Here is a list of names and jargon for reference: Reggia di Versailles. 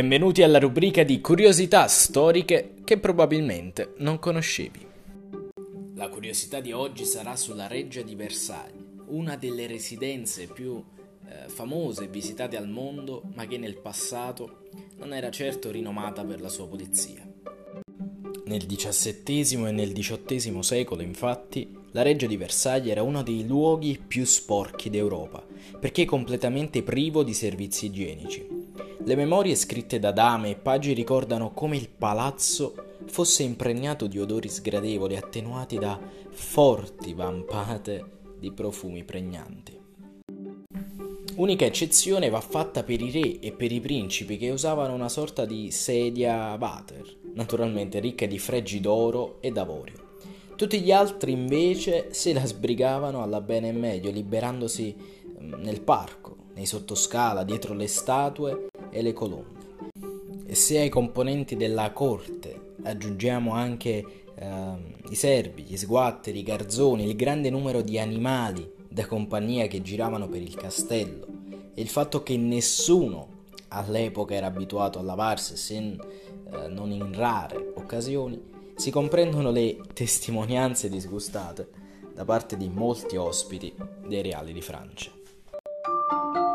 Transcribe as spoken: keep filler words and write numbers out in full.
Benvenuti alla rubrica di curiosità storiche che probabilmente non conoscevi. La curiosità di oggi sarà sulla Reggia di Versailles, una delle residenze più eh, famose e visitate al mondo, ma che nel passato non era certo rinomata per la sua pulizia. Nel diciassettesimo e nel diciottesimo secolo, infatti, la Reggia di Versailles era uno dei luoghi più sporchi d'Europa, perché completamente privo di servizi igienici. Le memorie scritte da dame e pagi ricordano come il palazzo fosse impregnato di odori sgradevoli attenuati da forti vampate di profumi pregnanti. Unica eccezione va fatta per i re e per i principi, che usavano una sorta di sedia water, naturalmente ricca di fregi d'oro ed avorio. Tutti gli altri invece se la sbrigavano alla bene e meglio, liberandosi nel parco, nei sottoscala, dietro le statue e le colonne. E se ai componenti della corte aggiungiamo anche eh, i servi, gli sguatteri, i garzoni, il grande numero di animali da compagnia che giravano per il castello e il fatto che nessuno all'epoca era abituato a lavarsi se eh, non in rare occasioni, si comprendono le testimonianze disgustate da parte di molti ospiti dei reali di Francia.